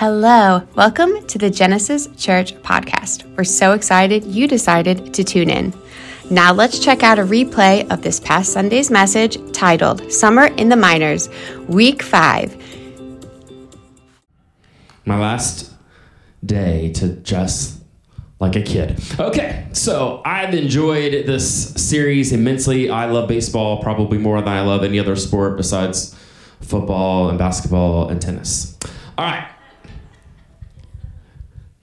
Hello, welcome to the Genesis Church podcast. We're so excited you decided to tune in. Now let's check out a replay of this past Sunday's message titled Summer in the Minors, Week 5. My last day to dress like a kid. Okay, so I've enjoyed this series immensely. I love baseball probably more than I love any other sport besides football and basketball and tennis. All right.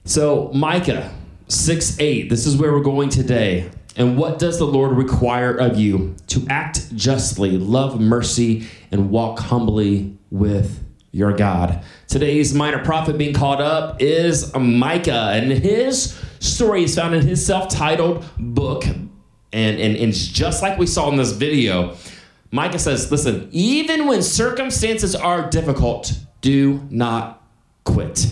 So Micah 6:8, this is where we're going today. And what does the Lord require of you? To act justly, love mercy, and walk humbly with your God. Today's minor prophet being called up is Micah, and his story is found in his self-titled book. And just like we saw in this video, Micah says, listen, even when circumstances are difficult, do not quit.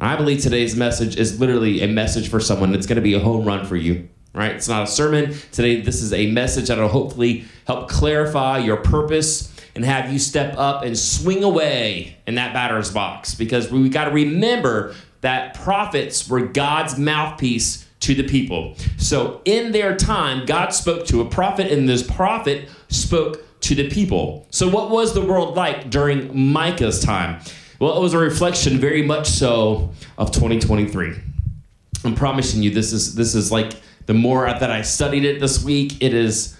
I believe today's message is literally a message for someone. It's going to be a home run for you, right? It's not a sermon. Today, this is a message that will hopefully help clarify your purpose and have you step up and swing away in that batter's box, because we got to remember that prophets were God's mouthpiece to the people. So in their time, God spoke to a prophet, and this prophet spoke to the people. So what was the world like during Micah's time? Well, it was a reflection very much so of 2023. I'm promising you, this is like, the more that I studied it this week, it's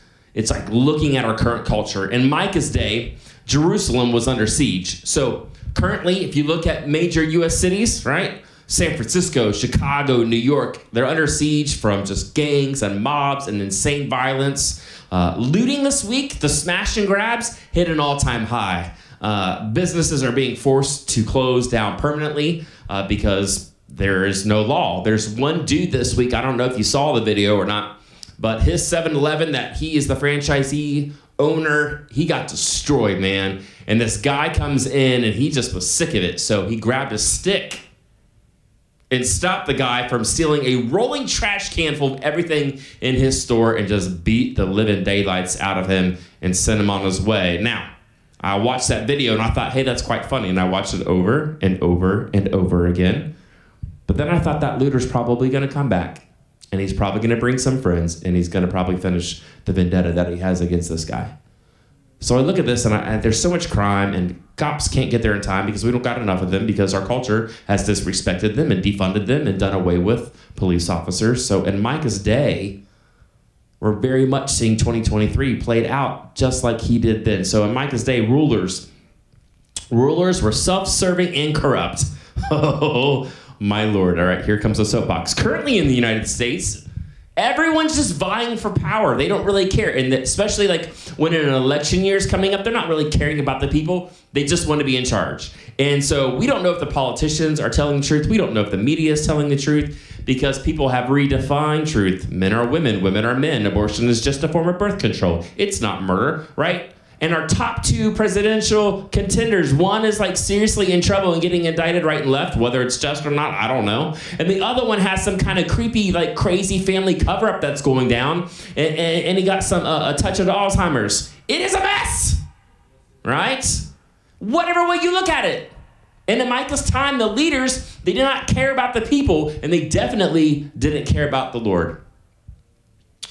like looking at our current culture. In Micah's day, Jerusalem was under siege. So currently, if you look at major U.S. cities, right? San Francisco, Chicago, New York, they're under siege from just gangs and mobs and insane violence. Looting this week, the smash and grabs hit an all-time high. Businesses are being forced to close down permanently because there is no law. There's one dude this week, I don't know if you saw the video or not, but his 7-Eleven that he is the franchisee owner, he got destroyed, man. And this guy comes in and he just was sick of it. So he grabbed a stick and stopped the guy from stealing a rolling trash can full of everything in his store and just beat the living daylights out of him and sent him on his way. Now, I watched that video and I thought, hey, that's quite funny. And I watched it over and over and over again. But then I thought that looter's probably going to come back and he's probably going to bring some friends and he's going to probably finish the vendetta that he has against this guy. So I look at this and there's so much crime and cops can't get there in time because we don't got enough of them because our culture has disrespected them and defunded them and done away with police officers. So in Micah's day, we're very much seeing 2023 played out just like he did then. So in Micah's day, rulers were self-serving and corrupt. Oh, my Lord. All right, here comes the soapbox. Currently in the United States, everyone's just vying for power. They don't really care. And especially like when an election year is coming up, they're not really caring about the people. They just want to be in charge. And so we don't know if the politicians are telling the truth. We don't know if the media is telling the truth, because people have redefined truth. Men are women. Women are men. Abortion is just a form of birth control. It's not murder, right? And our top two presidential contenders, one is like seriously in trouble and getting indicted right and left, whether it's just or not, I don't know. And the other one has some kind of creepy, like crazy family cover-up that's going down. And he got some a touch of Alzheimer's. It is a mess, right? Whatever way you look at it. And in Micah's time, the leaders, they did not care about the people, and they definitely didn't care about the Lord.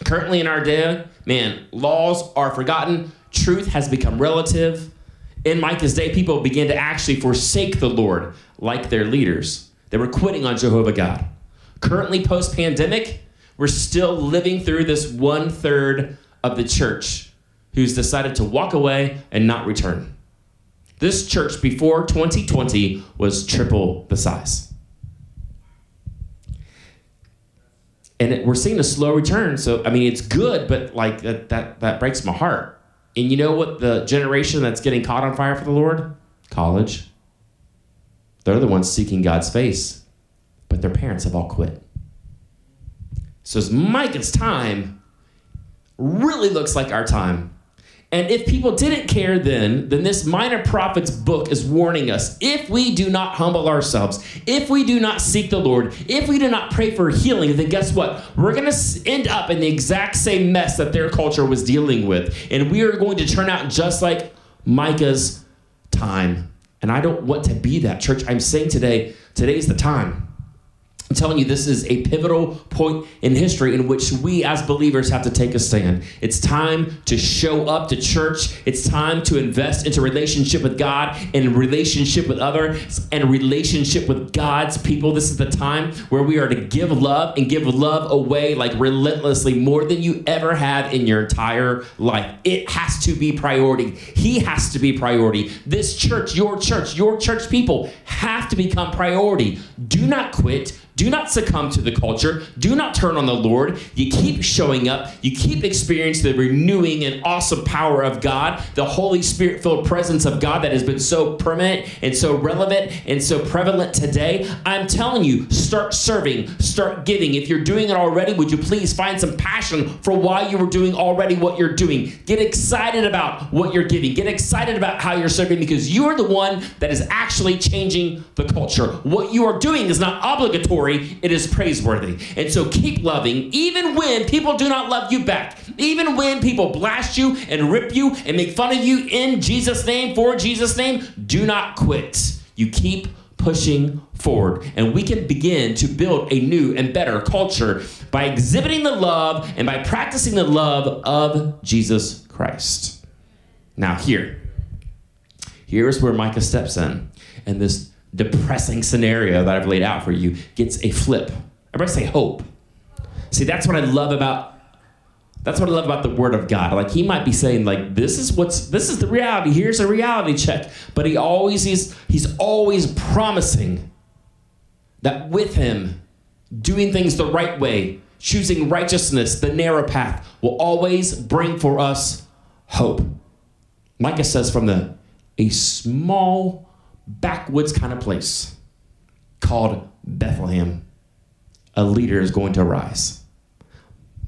Currently in our day, man, laws are forgotten. Truth has become relative. In Micah's day, people began to actually forsake the Lord like their leaders. They were quitting on Jehovah God. Currently, post-pandemic, we're still living through this 1/3 of the church who's decided to walk away and not return. This church before 2020 was triple the size. And we're seeing a slow return. So, I mean, it's good, but like that breaks my heart. And you know what the generation that's getting caught on fire for the Lord? College. They're the ones seeking God's face, but their parents have all quit. So as Micah's time really looks like our time. And if people didn't care then this minor prophet's book is warning us. If we do not humble ourselves, if we do not seek the Lord, if we do not pray for healing, then guess what? We're going to end up in the exact same mess that their culture was dealing with. And we are going to turn out just like Micah's time. And I don't want to be that. Church, I'm saying today's the time. I'm telling you, this is a pivotal point in history in which we as believers have to take a stand. It's time to show up to church. It's time to invest into relationship with God and relationship with others and relationship with God's people. This is the time where we are to give love and give love away like relentlessly, more than you ever have in your entire life. It has to be priority. He has to be priority. This church, your church people have to become priority. Do not quit. Do not succumb to the culture. Do not turn on the Lord. You keep showing up. You keep experiencing the renewing and awesome power of God, the Holy Spirit-filled presence of God that has been so permanent and so relevant and so prevalent today. I'm telling you, start serving, start giving. If you're doing it already, would you please find some passion for why you were doing already what you're doing. Get excited about what you're giving. Get excited about how you're serving, because you are the one that is actually changing the culture. What you are doing is not obligatory. It is praiseworthy. And so keep loving, even when people do not love you back, even when people blast you and rip you and make fun of you in Jesus' name, for Jesus' name. Do not quit. You keep pushing forward, and we can begin to build a new and better culture by exhibiting the love and by practicing the love of Jesus Christ. Now here's where Micah steps in, and this depressing scenario that I've laid out for you gets a flip. Everybody say hope. See, that's what I love about the Word of God. Like, he might be saying, like, this is the reality. Here's a reality check. But he's always promising that with him, doing things the right way, choosing righteousness, the narrow path, will always bring for us hope. Micah says, from a small backwoods kind of place called Bethlehem, a leader is going to arise.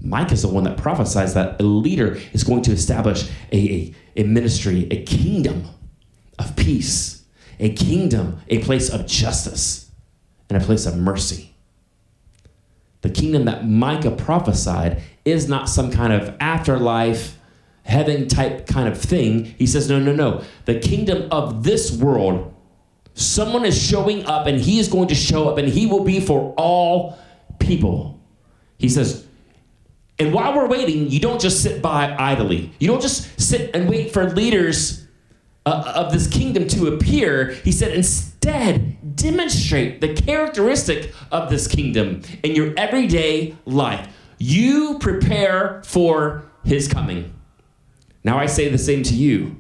Micah is the one that prophesies that a leader is going to establish a ministry, a kingdom of peace, a kingdom, a place of justice, and a place of mercy. The kingdom that Micah prophesied is not some kind of afterlife, heaven type kind of thing. He says, no. The kingdom of this world, someone is showing up, and he is going to show up, and he will be for all people. He says, and while we're waiting, you don't just sit by idly. You don't just sit and wait for leaders of this kingdom to appear. He said, instead, demonstrate the characteristic of this kingdom in your everyday life. You prepare for his coming. Now I say the same to you.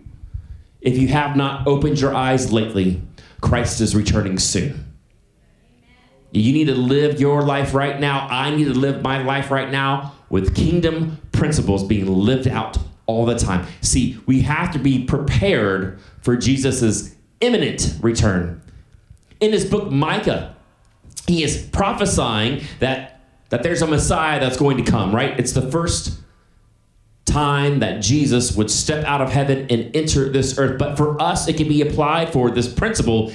If you have not opened your eyes lately, Christ is returning soon. You need to live your life right now. I need to live my life right now with kingdom principles being lived out all the time. See, we have to be prepared for Jesus's imminent return. In his book, Micah, he is prophesying that there's a Messiah that's going to come, right? It's the first time that Jesus would step out of heaven and enter this earth. But for us, it can be applied for this principle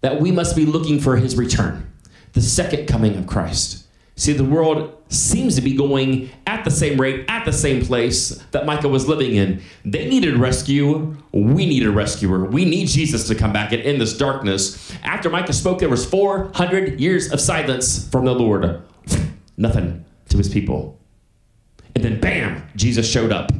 that we must be looking for his return, the second coming of Christ. See, the world seems to be going at the same rate, at the same place that Micah was living in. They needed rescue. We need a rescuer. We need Jesus to come back and end this darkness. After Micah spoke, there was 400 years of silence from the Lord. Nothing to his people. And then, bam, Jesus showed up.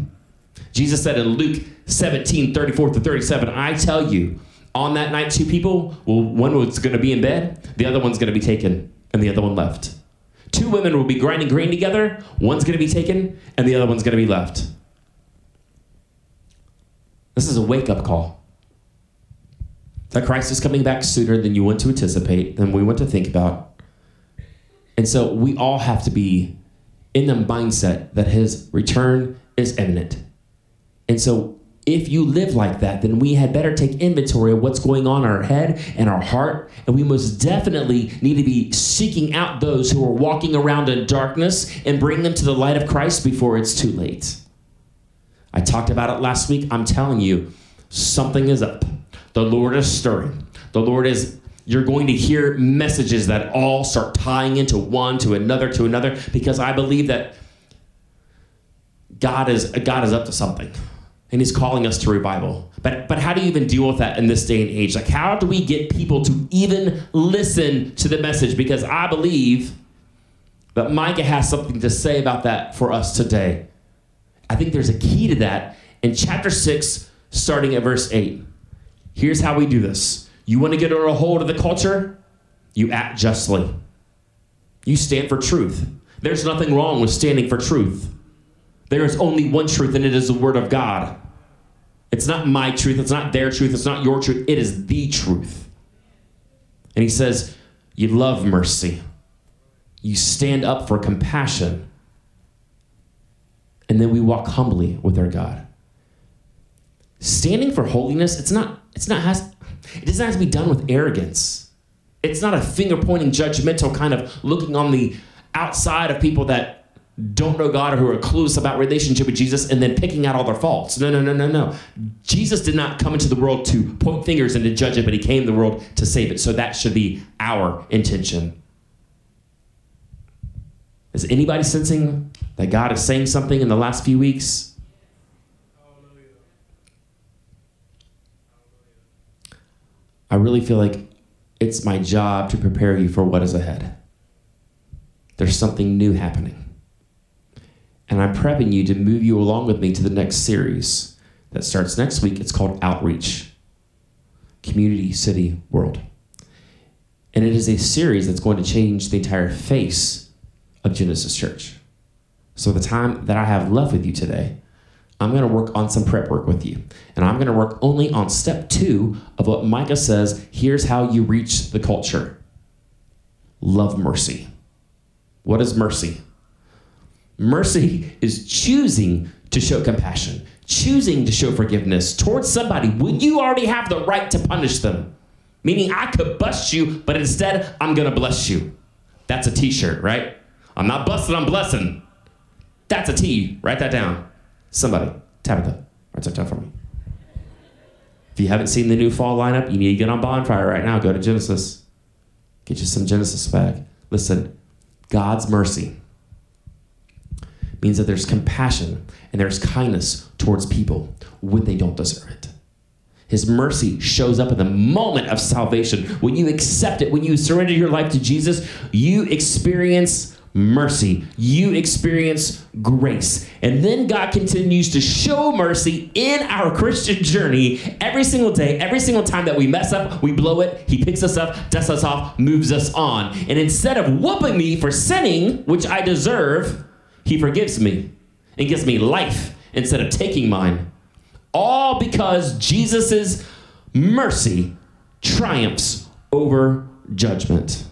Jesus said in Luke 17:34-37, I tell you, on that night, two people, one was going to be in bed, the other one's going to be taken, and the other one left. Two women will be grinding grain together, one's going to be taken, and the other one's going to be left. This is a wake-up call. That Christ is coming back sooner than you want to anticipate, than we want to think about. And so we all have to be in the mindset that his return is imminent. And so if you live like that, then we had better take inventory of what's going on in our head and our heart. And we most definitely need to be seeking out those who are walking around in darkness and bring them to the light of Christ before it's too late. I talked about it last week. I'm telling you, something is up. The Lord is stirring. You're going to hear messages that all start tying into one, to another, because I believe that God is up to something. and he's calling us to revival. But how do you even deal with that in this day and age? Like, how do we get people to even listen to the message? Because I believe that Micah has something to say about that for us today. I think there's a key to that in chapter 6, starting at verse 8. Here's how we do this. You want to get a hold of the culture? You act justly. You stand for truth. There's nothing wrong with standing for truth. There is only one truth, and it is the Word of God. It's not my truth. It's not their truth. It's not your truth. It is the truth. And he says, you love mercy. You stand up for compassion. And then we walk humbly with our God. Standing for holiness, it doesn't have to be done with arrogance. It's not a finger-pointing, judgmental kind of looking on the outside of people that don't know God or who are clueless about relationship with Jesus and then picking out all their faults. No. Jesus did not come into the world to point fingers and to judge it, but he came to the world to save it. So that should be our intention. Is anybody sensing that God is saying something in the last few weeks? I really feel like it's my job to prepare you for what is ahead. There's something new happening. And I'm prepping you to move you along with me to the next series that starts next week. It's called Outreach, Community, City, World. And it is a series that's going to change the entire face of Genesis Church. So the time that I have left with you today, I'm going to work on some prep work with you. And I'm going to work only on step 2 of what Micah says, here's how you reach the culture. Love mercy. What is mercy? Mercy is choosing to show compassion, choosing to show forgiveness towards somebody when you already have the right to punish them. Meaning I could bust you, but instead I'm going to bless you. That's a t-shirt, right? I'm not busting, I'm blessing. That's a T. Write that down. Somebody, Tabitha, write that down for me. If you haven't seen the new fall lineup, you need to get on Bonfire right now. Go to Genesis. Get you some Genesis swag. Listen, God's mercy means that there's compassion and there's kindness towards people when they don't deserve it. His mercy shows up in the moment of salvation. When you accept it, when you surrender your life to Jesus, you experience mercy. You experience grace. And then God continues to show mercy in our Christian journey every single day, every single time that we mess up, we blow it, he picks us up, dusts us off, moves us on. And instead of whooping me for sinning, which I deserve, he forgives me and gives me life instead of taking mine. All because Jesus' mercy triumphs over judgment.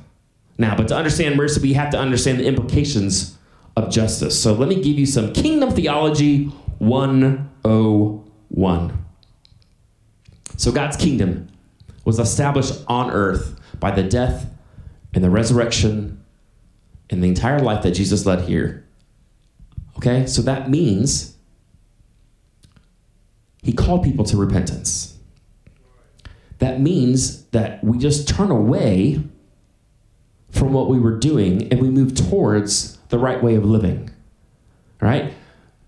Now, but to understand mercy, we have to understand the implications of justice. So let me give you some Kingdom Theology 101. So God's kingdom was established on earth by the death and the resurrection and the entire life that Jesus led here. Okay, so that means he called people to repentance. That means that we just turn away from what we were doing and we move towards the right way of living, right?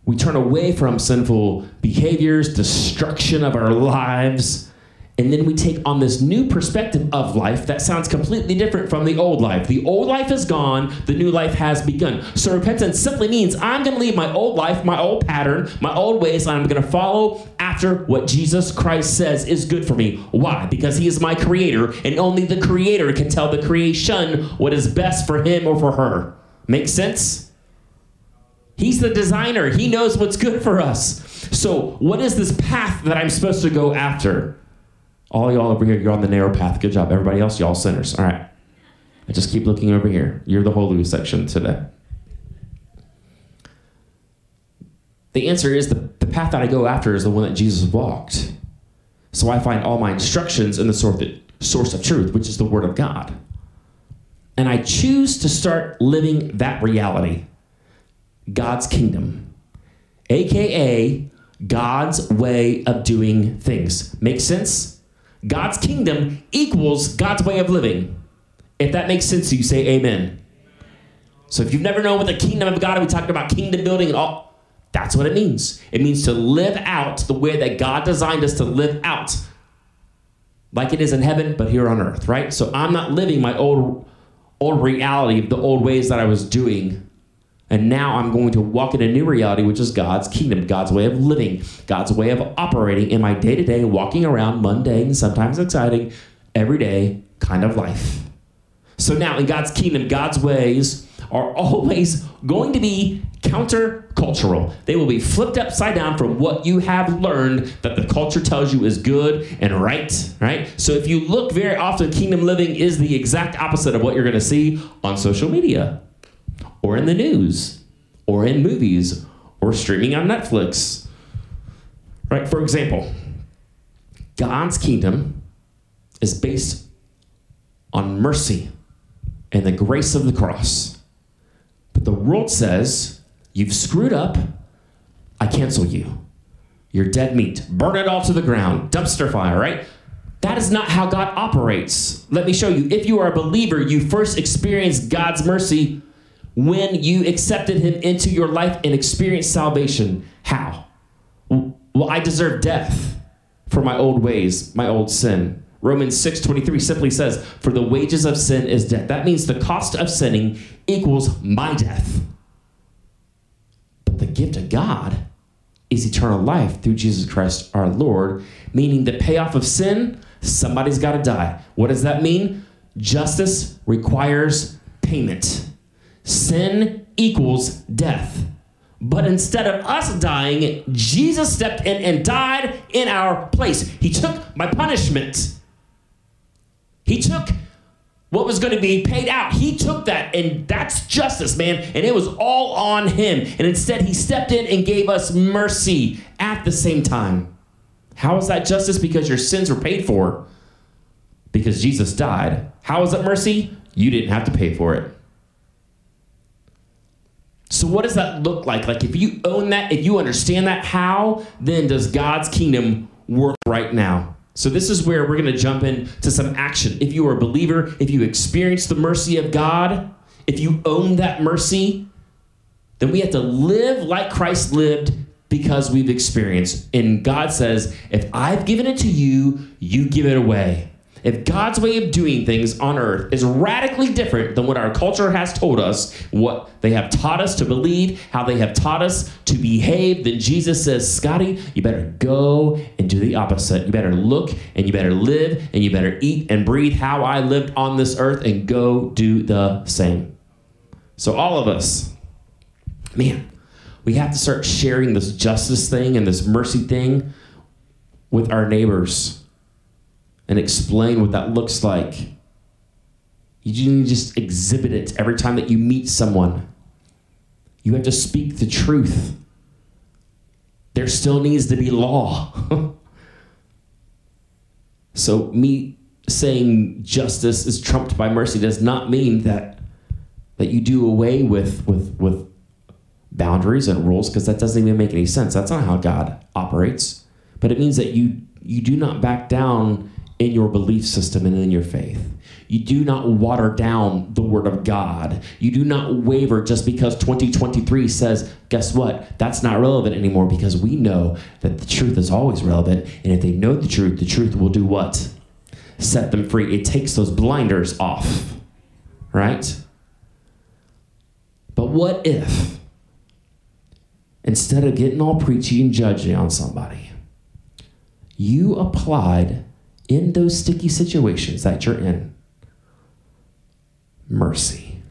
We turn away from sinful behaviors, destruction of our lives, and then we take on this new perspective of life that sounds completely different from the old life. The old life is gone. The new life has begun. So repentance simply means I'm going to leave my old life, my old pattern, my old ways, and I'm going to follow after what Jesus Christ says is good for me. Why? Because he is my creator, and only the creator can tell the creation what is best for him or for her. Make sense? He's the designer. He knows what's good for us. So what is this path that I'm supposed to go after? All y'all over here, you're on the narrow path. Good job. Everybody else, y'all sinners. All right. I just keep looking over here. You're the holy section today. The answer is the path that I go after is the one that Jesus walked. So I find all my instructions in the source of truth, which is the Word of God. And I choose to start living that reality, God's kingdom, a.k.a. God's way of doing things. Make sense? God's kingdom equals God's way of living. If that makes sense to you, say amen. So if you've never known what the kingdom of God, we talked about kingdom building and all. That's what it means. It means to live out the way that God designed us to live out, like it is in heaven, but here on earth, right? So I'm not living my old reality, the old ways that I was doing, and now I'm going to walk in a new reality, which is God's kingdom, God's way of living, God's way of operating in my day-to-day, walking around, mundane, sometimes exciting, everyday kind of life. So now in God's kingdom, God's ways are always going to be counter-cultural. They will be flipped upside down from what you have learned that the culture tells you is good and right? So if you look very often, kingdom living is the exact opposite of what you're going to see on social media or in the news or in movies or streaming on Netflix, right? For example, God's kingdom is based on mercy and the grace of the cross. But the world says, you've screwed up, I cancel you. You're dead meat. Burn it all to the ground. Dumpster fire, right? That is not how God operates. Let me show you. If you are a believer, you first experienced God's mercy when you accepted him into your life and experienced salvation. How? Well, I deserve death for my old ways, my old sin. Romans 6:23 simply says, for the wages of sin is death. That means the cost of sinning equals my death. But the gift of God is eternal life through Jesus Christ our Lord, meaning the payoff of sin, somebody's got to die. What does that mean? Justice requires payment. Sin equals death. But instead of us dying, Jesus stepped in and died in our place. He took my punishment. He took what was going to be paid out. He took that, and that's justice, man. And it was all on him. And instead, he stepped in and gave us mercy at the same time. How is that justice? Because your sins were paid for, because Jesus died. How is it mercy? You didn't have to pay for it. So what does that look like? Like if you own that, if you understand that, how then does God's kingdom work right now? So this is where we're going to jump into some action. If you are a believer, if you experience the mercy of God, if you own that mercy, then we have to live like Christ lived because we've experienced. And God says, if I've given it to you, you give it away. If God's way of doing things on earth is radically different than what our culture has told us, what they have taught us to believe, how they have taught us to behave, then Jesus says, Scotty, you better go and do the opposite. You better look and you better live and you better eat and breathe how I lived on this earth and go do the same. So all of us, man, we have to start sharing this justice thing and this mercy thing with our neighbors and explain what that looks like. You didn't just exhibit it every time that you meet someone. You have to speak the truth. There still needs to be law. So me saying justice is trumped by mercy does not mean that you do away with boundaries and rules, because that doesn't even make any sense. That's not how God operates. But it means that you do not back down in your belief system and in your faith. You do not water down the word of God. You do not waver just because 2023 says, guess what? That's not relevant anymore, because we know that the truth is always relevant. And if they know the truth will do what? Set them free. It takes those blinders off, right? But what if, instead of getting all preachy and judging on somebody, you applied in those sticky situations that you're in mercy?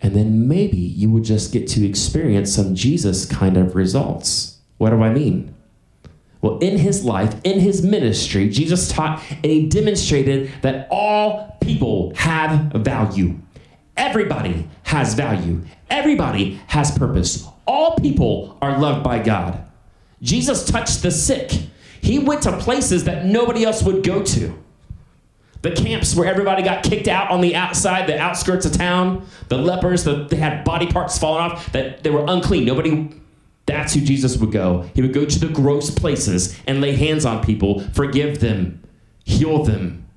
And then maybe you would just get to experience some Jesus kind of results. What do I mean? Well, in his life, in his ministry, Jesus taught and he demonstrated that all people have value. Everybody has value. Everybody has purpose. All people are loved by God. Jesus touched the sick. He went to places that nobody else would go to. The camps where everybody got kicked out on the outside, the outskirts of town, the lepers, they had body parts falling off, that they were unclean. That's who Jesus would go. He would go to the gross places and lay hands on people, forgive them, heal them.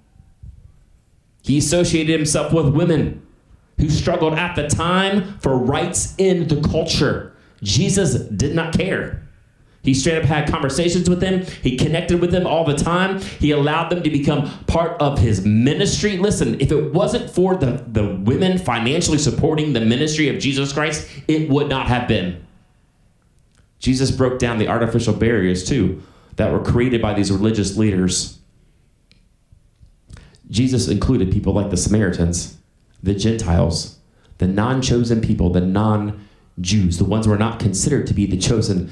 He associated himself with women who struggled at the time for rights in the culture. Jesus did not care. He straight up had conversations with them. He connected with them all the time. He allowed them to become part of his ministry. Listen, if it wasn't for the women financially supporting the ministry of Jesus Christ, it would not have been. Jesus broke down the artificial barriers, too, that were created by these religious leaders. Jesus included people like the Samaritans, the Gentiles, the non-chosen people, the non-Jews, the ones who are not considered to be the chosen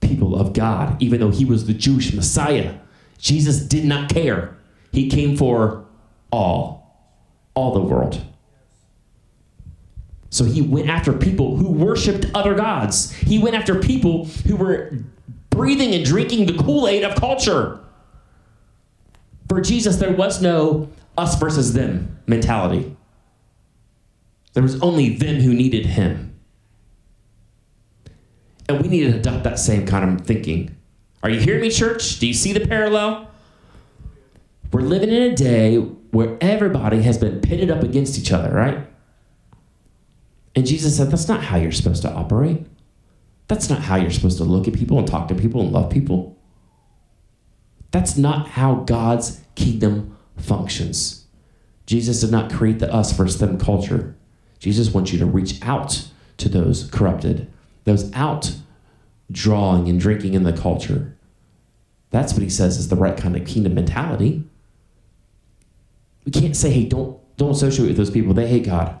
people of God, even though he was the Jewish Messiah. Jesus did not care. He came for all the world. So he went after people who worshiped other gods. He went after people who were breathing and drinking the Kool-Aid of culture. For Jesus, there was no us versus them mentality. There was only them who needed him. And we need to adopt that same kind of thinking. Are you hearing me, church? Do you see the parallel? We're living in a day where everybody has been pitted up against each other, right? And Jesus said, that's not how you're supposed to operate. That's not how you're supposed to look at people and talk to people and love people. That's not how God's kingdom functions. Jesus did not create the us versus them culture. Jesus wants you to reach out to those corrupted, those out drawing and drinking in the culture. That's what he says is the right kind of kingdom mentality. We can't say, hey, don't associate with those people. They hate God.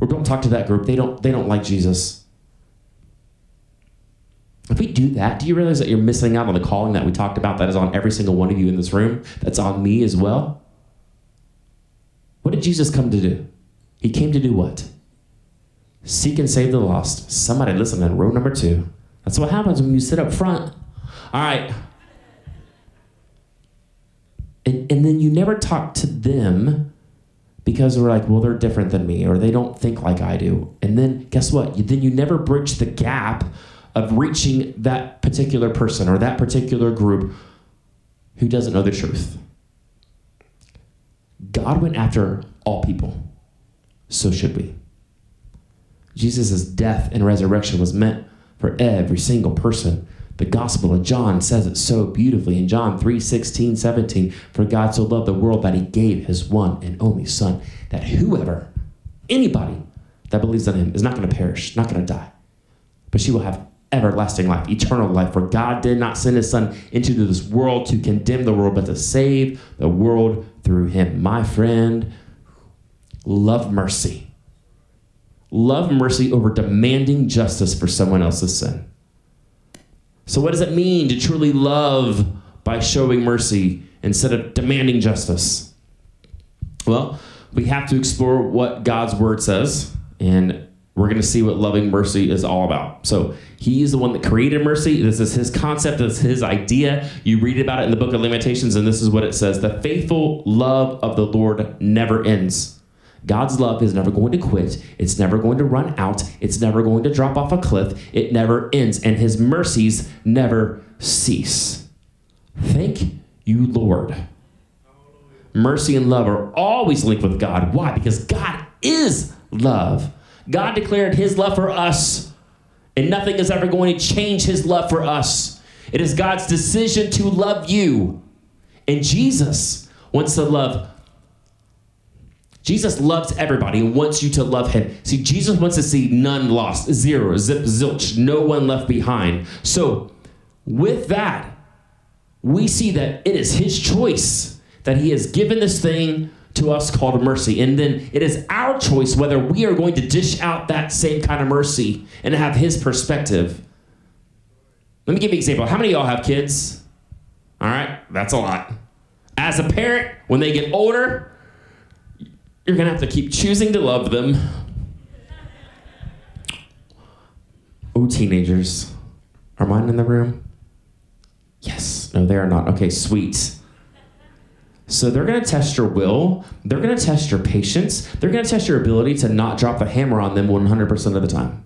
Or don't talk to that group. They don't like Jesus. If we do that, do you realize that you're missing out on the calling that we talked about that is on every single one of you in this room? That's on me as well. What did Jesus come to do? He came to do what? Seek and save the lost. Somebody listen in row number 2. That's what happens when you sit up front. All right. And then you never talk to them because we're like, well, they're different than me or they don't think like I do. And then guess what? Then you never bridge the gap of reaching that particular person or that particular group who doesn't know the truth. God went after all people. So should we. Jesus' death and resurrection was meant for every single person. The Gospel of John says it so beautifully in John 3:16-17. For God so loved the world that he gave his one and only Son, that whoever, anybody that believes in him is not going to perish, not going to die, but she will have everlasting life, eternal life. For God did not send his Son into this world to condemn the world, but to save the world through him. My friend, love mercy. Love mercy over demanding justice for someone else's sin. So what does it mean to truly love by showing mercy instead of demanding justice? Well, we have to explore what God's word says, and we're going to see what loving mercy is all about. So he is the one that created mercy. This is his concept. This is his idea. You read about it in the book of Lamentations, and this is what it says. The faithful love of the Lord never ends. God's love is never going to quit. It's never going to run out. It's never going to drop off a cliff. It never ends. And his mercies never cease. Thank you, Lord. Mercy and love are always linked with God. Why? Because God is love. God declared his love for us, and nothing is ever going to change his love for us. It is God's decision to love you. And Jesus wants to love Jesus loves everybody and wants you to love him. See, Jesus wants to see none lost, zero, zip, zilch, no one left behind. So with that, we see that it is his choice that he has given this thing to us called mercy. And then it is our choice whether we are going to dish out that same kind of mercy and have his perspective. Let me give you an example. How many of y'all have kids? All right, that's a lot. As a parent, when they get older, you're going to have to keep choosing to love them. Oh, teenagers. Are mine in the room? Yes. No, they are not. Okay, sweet. So they're going to test your will. They're going to test your patience. They're going to test your ability to not drop the hammer on them 100% of the time.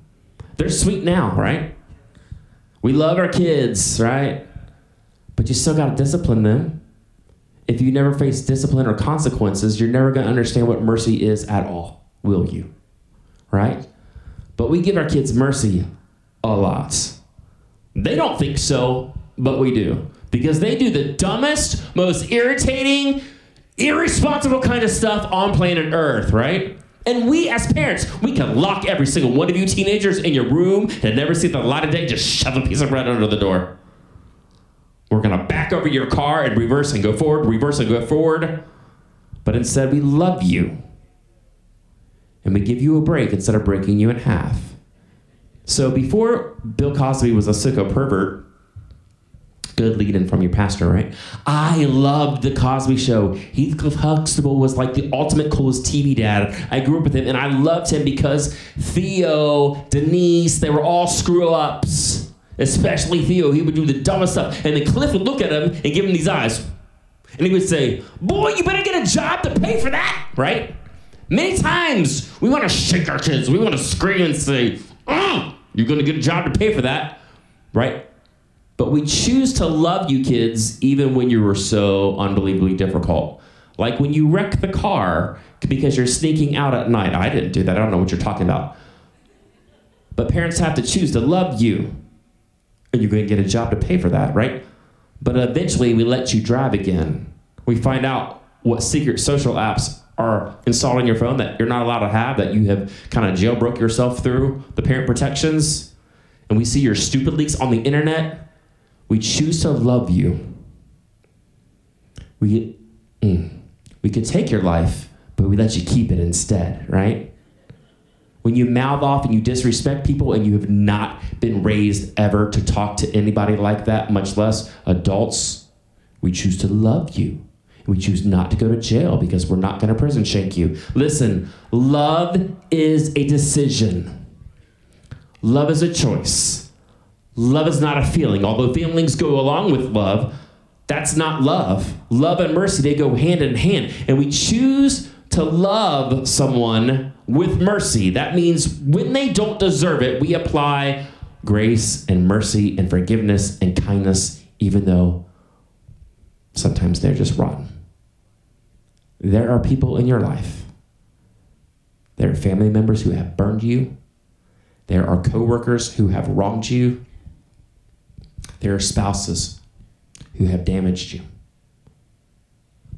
They're sweet now, right? We love our kids, right? But you still got to discipline them. If you never face discipline or consequences, you're never going to understand what mercy is at all, will you? Right? But we give our kids mercy a lot. They don't think so, but we do. Because they do the dumbest, most irritating, irresponsible kind of stuff on planet Earth, right? And we as parents, we can lock every single one of you teenagers in your room and never see the light of day, just shove a piece of bread under the door. We're gonna back over your car and reverse and go forward, reverse and go forward. But instead we love you. And we give you a break instead of breaking you in half. So before Bill Cosby was a sicko pervert, good lead-in from your pastor, right? I loved The Cosby Show. Heathcliff Huxtable was like the ultimate coolest TV dad. I grew up with him, and I loved him because Theo, Denise, they were all screw-ups, especially Theo. He would do the dumbest stuff, and then Cliff would look at him and give him these eyes. And he would say, boy, you better get a job to pay for that, right? Many times, we want to shake our kids. We want to scream and say, you're going to get a job to pay for that, right? But we choose to love you kids even when you were so unbelievably difficult. Like when you wreck the car because you're sneaking out at night. I didn't do that. I don't know what you're talking about. But parents have to choose to love you. And you're going to get a job to pay for that, right? But eventually we let you drive again. We find out what secret social apps are installed on your phone that you're not allowed to have, that you have kind of jailbroke yourself through the parent protections. And we see your stupid leaks on the internet. We choose to love you. We could take your life, but we let you keep it instead, right? When you mouth off and you disrespect people and you have not been raised ever to talk to anybody like that, much less adults, we choose to love you. We choose not to go to jail because we're not going to prison shake you. Listen, love is a decision. Love is a choice. Love is not a feeling. Although feelings go along with love, that's not love. Love and mercy, they go hand in hand. And we choose to love someone with mercy. That means when they don't deserve it, we apply grace and mercy and forgiveness and kindness, even though sometimes they're just rotten. There are people in your life. There are family members who have burned you. There are coworkers who have wronged you. There are spouses who have damaged you.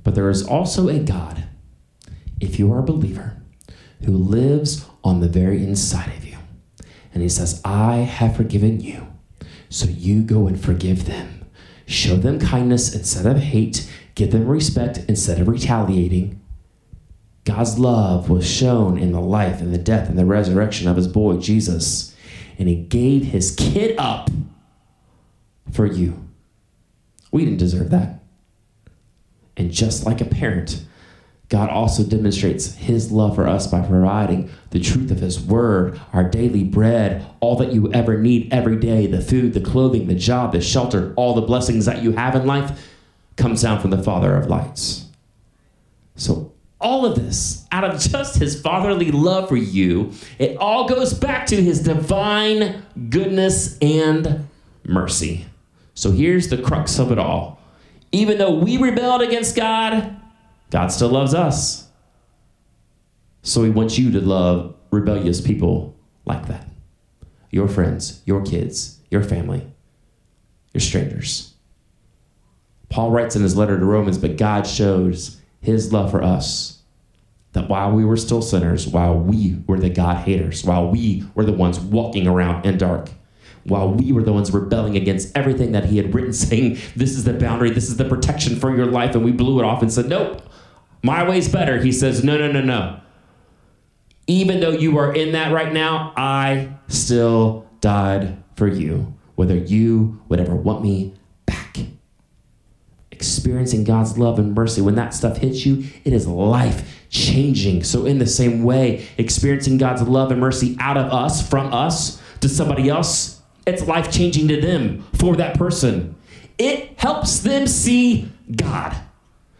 But there is also a God, if you are a believer, who lives on the very inside of you. And he says, I have forgiven you, so you go and forgive them. Show them kindness instead of hate. Give them respect instead of retaliating. God's love was shown in the life and the death and the resurrection of his boy, Jesus. And he gave his kid up for you. We didn't deserve that. And just like a parent, God also demonstrates his love for us by providing the truth of his word, our daily bread, all that you ever need every day, the food, the clothing, the job, the shelter, all the blessings that you have in life comes down from the Father of lights. So all of this, out of just his fatherly love for you, it all goes back to his divine goodness and mercy. So here's the crux of it all. Even though we rebelled against God, God still loves us. So he wants you to love rebellious people like that. Your friends, your kids, your family, your strangers. Paul writes in his letter to Romans, but God shows his love for us, that while we were still sinners, while we were the God haters, while we were the ones walking around in dark, while we were the ones rebelling against everything that he had written, saying, this is the boundary, this is the protection for your life, and we blew it off and said, nope, my way's better. He says, no. Even though you are in that right now, I still died for you, whether you would ever want me back. Experiencing God's love and mercy, when that stuff hits you, it is life-changing. So in the same way, experiencing God's love and mercy out of us, from us, to somebody else, it's life-changing to them, for that person. It helps them see God.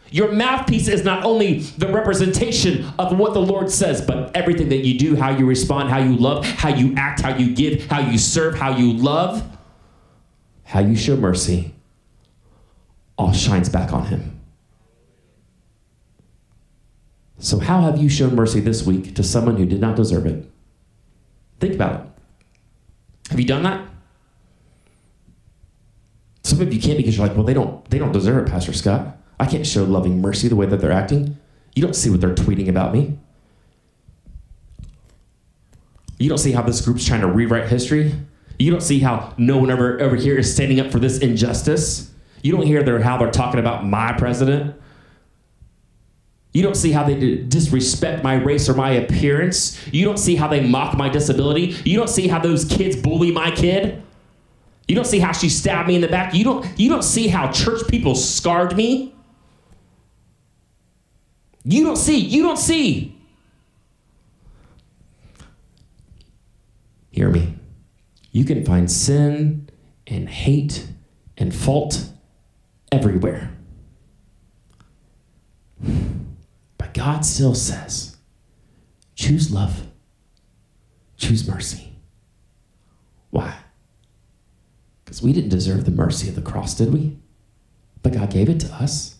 Your mouthpiece is not only the representation of what the Lord says, but everything that you do, how you respond, how you love, how you act, how you give, how you serve, how you love, how you show mercy, all shines back on him. So how have you shown mercy this week to someone who did not deserve it? Think about it. Have you done that? Some of you can't because you're like, well, they don't deserve it, Pastor Scott. I can't show loving mercy the way that they're acting. You don't see what they're tweeting about me. You don't see how this group's trying to rewrite history. You don't see how no one over here is standing up for this injustice. You don't hear how they're talking about my president. You don't see how they disrespect my race or my appearance. You don't see how they mock my disability. You don't see how those kids bully my kid. You don't see how she stabbed me in the back. You don't see how church people scarred me. You don't see. Hear me. You can find sin and hate and fault everywhere. But God still says, choose love, choose mercy. Why? Because we didn't deserve the mercy of the cross, did we? But God gave it to us.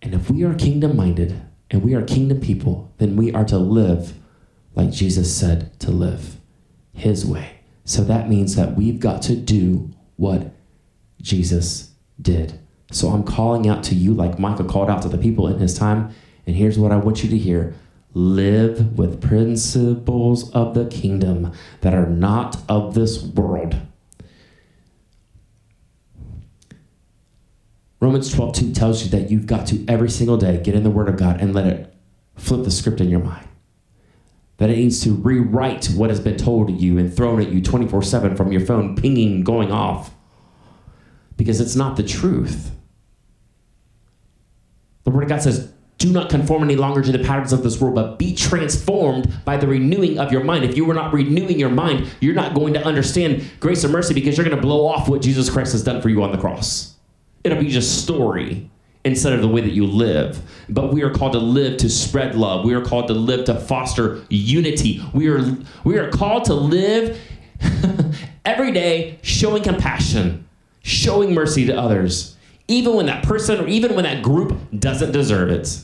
And if we are kingdom-minded and we are kingdom people, then we are to live like Jesus said to live, his way. So that means that we've got to do what Jesus did. So I'm calling out to you like Micah called out to the people in his time. And here's what I want you to hear. Live with principles of the kingdom that are not of this world. Romans 12:2 tells you that you've got to every single day get in the Word of God and let it flip the script in your mind. That it needs to rewrite what has been told to you and thrown at you 24/7 from your phone, pinging, going off. Because it's not the truth. The Word of God says, do not conform any longer to the patterns of this world, but be transformed by the renewing of your mind. If you were not renewing your mind, you're not going to understand grace and mercy because you're going to blow off what Jesus Christ has done for you on the cross. It'll be just story instead of the way that you live. But we are called to live to spread love. We are called to live to foster unity. We are called to live every day showing compassion, showing mercy to others, even when that person or even when that group doesn't deserve it.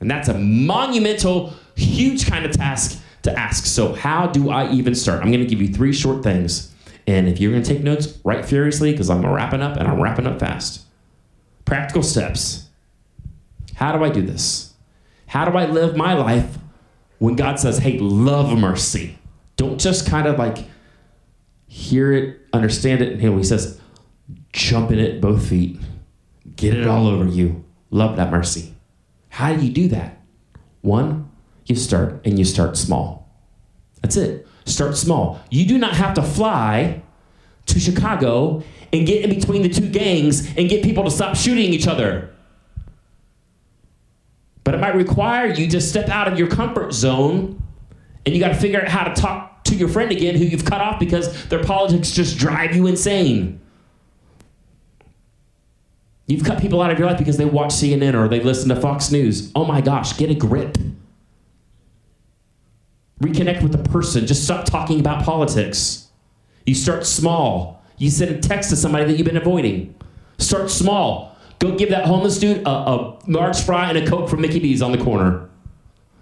And that's a monumental, huge kind of task to ask. So how do I even start? I'm going to give you three short things. And if you're going to take notes, write furiously because I'm wrapping up and I'm wrapping up fast. Practical steps. How do I do this? How do I live my life when God says, hey, love mercy? Don't just kind of like hear it, understand it. And he says, jump in it, both feet. Get it all over you. Love that mercy. How do you do that? One, you start small. That's it. Start small. You do not have to fly to Chicago and get in between the two gangs and get people to stop shooting each other. But it might require you to step out of your comfort zone and you got to figure out how to talk to your friend again who you've cut off because their politics just drive you insane. You've cut people out of your life because they watch CNN or they listen to Fox News. Oh my gosh, get a grip. Reconnect with the person. Just stop talking about politics. You start small. You send a text to somebody that you've been avoiding. Start small. Go give that homeless dude a large fry and a Coke from Mickey D's on the corner.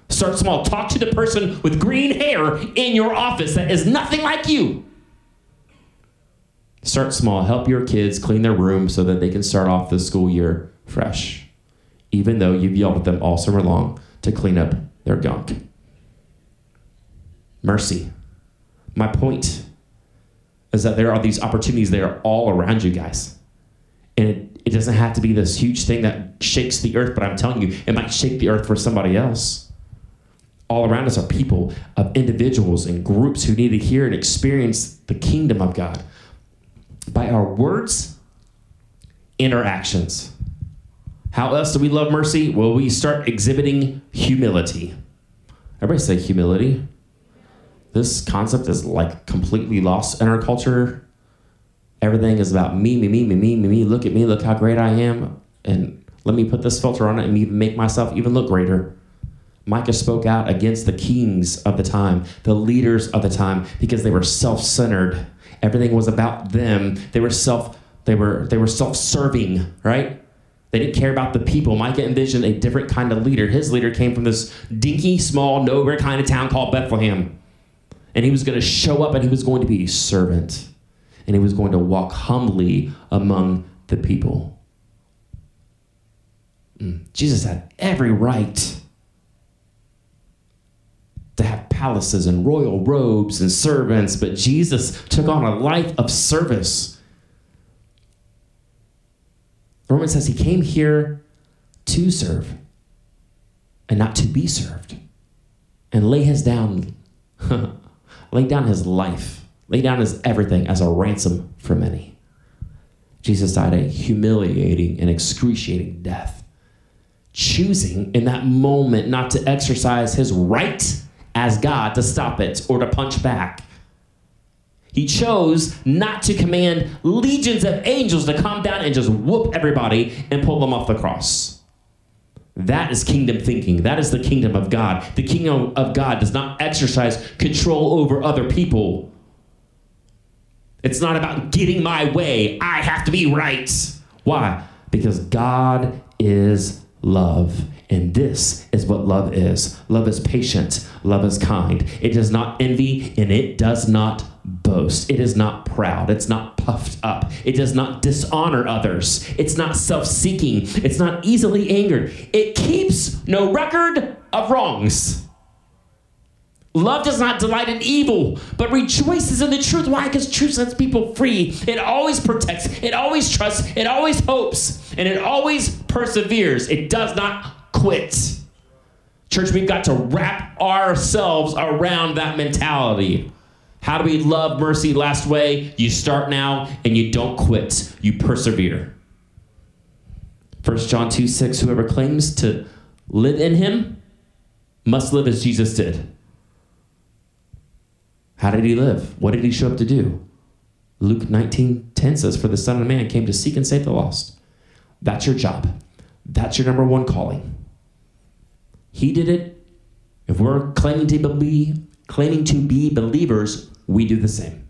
Start small. Talk to the person with green hair in your office that is nothing like you. Start small. Help your kids clean their room so that they can start off the school year fresh, even though you've yelled at them all summer long to clean up their gunk. Mercy. My point is that there are these opportunities that are all around you guys. And it doesn't have to be this huge thing that shakes the earth, but I'm telling you, it might shake the earth for somebody else. All around us are people, of individuals and groups who need to hear and experience the kingdom of God by our words and our actions. How else do we love mercy? Well, we start exhibiting humility. Everybody say humility. This concept is like completely lost in our culture. Everything is about me. Look at me, look how great I am. And let me put this filter on it and make myself even look greater. Micah spoke out against the kings of the time, the leaders of the time, because they were self-centered. Everything was about them. They were self-serving, right? They didn't care about the people. Micah envisioned a different kind of leader. His leader came from this dinky, small, nowhere kind of town called Bethlehem. And he was going to show up, and he was going to be a servant. And he was going to walk humbly among the people. Jesus had every right to have palaces and royal robes and servants, but Jesus took on a life of service. Romans says he came here to serve and not to be served, and lay down his life, lay down his everything as a ransom for many. Jesus died a humiliating and excruciating death, choosing in that moment not to exercise his right as God to stop it or to punch back. He chose not to command legions of angels to come down and just whoop everybody and pull them off the cross. That is kingdom thinking. That is the kingdom of God. The kingdom of God does not exercise control over other people. It's not about getting my way. I have to be right. Why? Because God is love. And this is what love is. Love is patient. Love is kind. It does not envy, and it does not boast. It is not proud. It's not puffed up. It does not dishonor others. It's not self-seeking. It's not easily angered. It keeps no record of wrongs. Love does not delight in evil, but rejoices in the truth. Why? Because truth sets people free. It always protects. It always trusts. It always hopes. And it always perseveres. It does not quit. Church, we've got to wrap ourselves around that mentality. How do we love mercy last way? You start now and you don't quit. You persevere. First John 2:6, whoever claims to live in him must live as Jesus did. How did he live? What did he show up to do? Luke 19:10 says, for the Son of Man came to seek and save the lost. That's your job. That's your number one calling. He did it. If we're claiming to be believers, we do the same.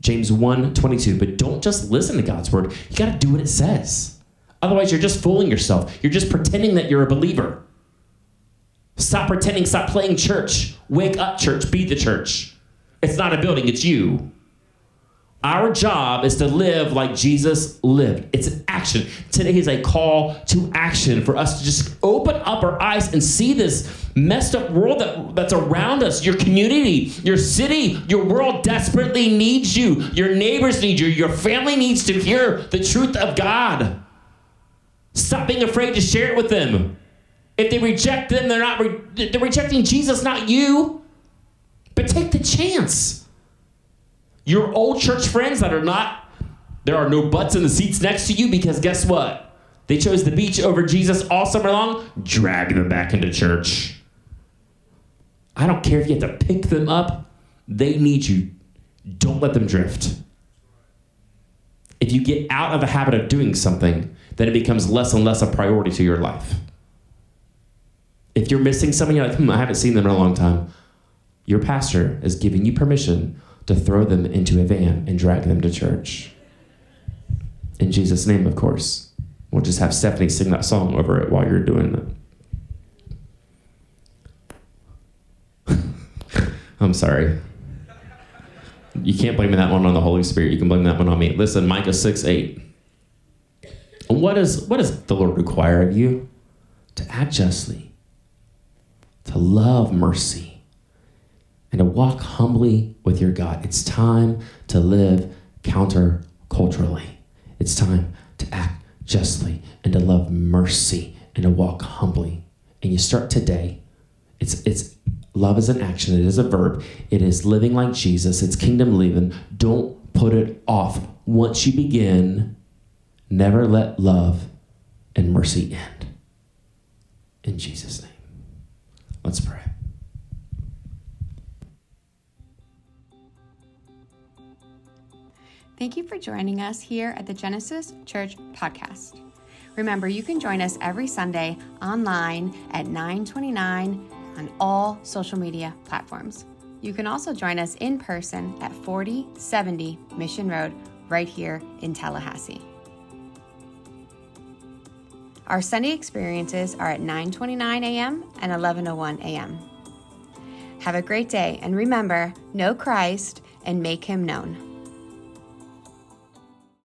James 1:22, but don't just listen to God's word. You got to do what it says. Otherwise, you're just fooling yourself. You're just pretending that you're a believer. Stop pretending. Stop playing church. Wake up, church. Be the church. It's not a building. It's you. Our job is to live like Jesus lived. It's an action. Today is a call to action for us to just open up our eyes and see this messed up world that's around us. Your community, your city, your world desperately needs you. Your neighbors need you. Your family needs to hear the truth of God. Stop being afraid to share it with them. If they reject them, they're rejecting Jesus, not you. But take the chance. Your old church friends there are no butts in the seats next to you, because guess what? They chose the beach over Jesus all summer long. Drag them back into church. I don't care if you have to pick them up. They need you. Don't let them drift. If you get out of the habit of doing something, then it becomes less and less a priority to your life. If you're missing someone, you're like, I haven't seen them in a long time. Your pastor is giving you permission to throw them into a van and drag them to church. In Jesus' name, of course. We'll just have Stephanie sing that song over it while you're doing it. I'm sorry. You can't blame that one on the Holy Spirit. You can blame that one on me. Listen, Micah 6:8. What does the Lord require of you? To act justly, to love mercy, and to walk humbly with your God. It's time to live counter-culturally. It's time to act justly and to love mercy and to walk humbly. And you start today. It's love is an action. It is a verb. It is living like Jesus. It's kingdom living. Don't put it off. Once you begin, never let love and mercy end. In Jesus' name. Let's pray. Thank you for joining us here at the Genesis Church Podcast. Remember, you can join us every Sunday online at 9:29 on all social media platforms. You can also join us in person at 4070 Mission Road right here in Tallahassee. Our Sunday experiences are at 9:29 a.m. and 11:01 a.m. Have a great day, and remember, know Christ and make him known.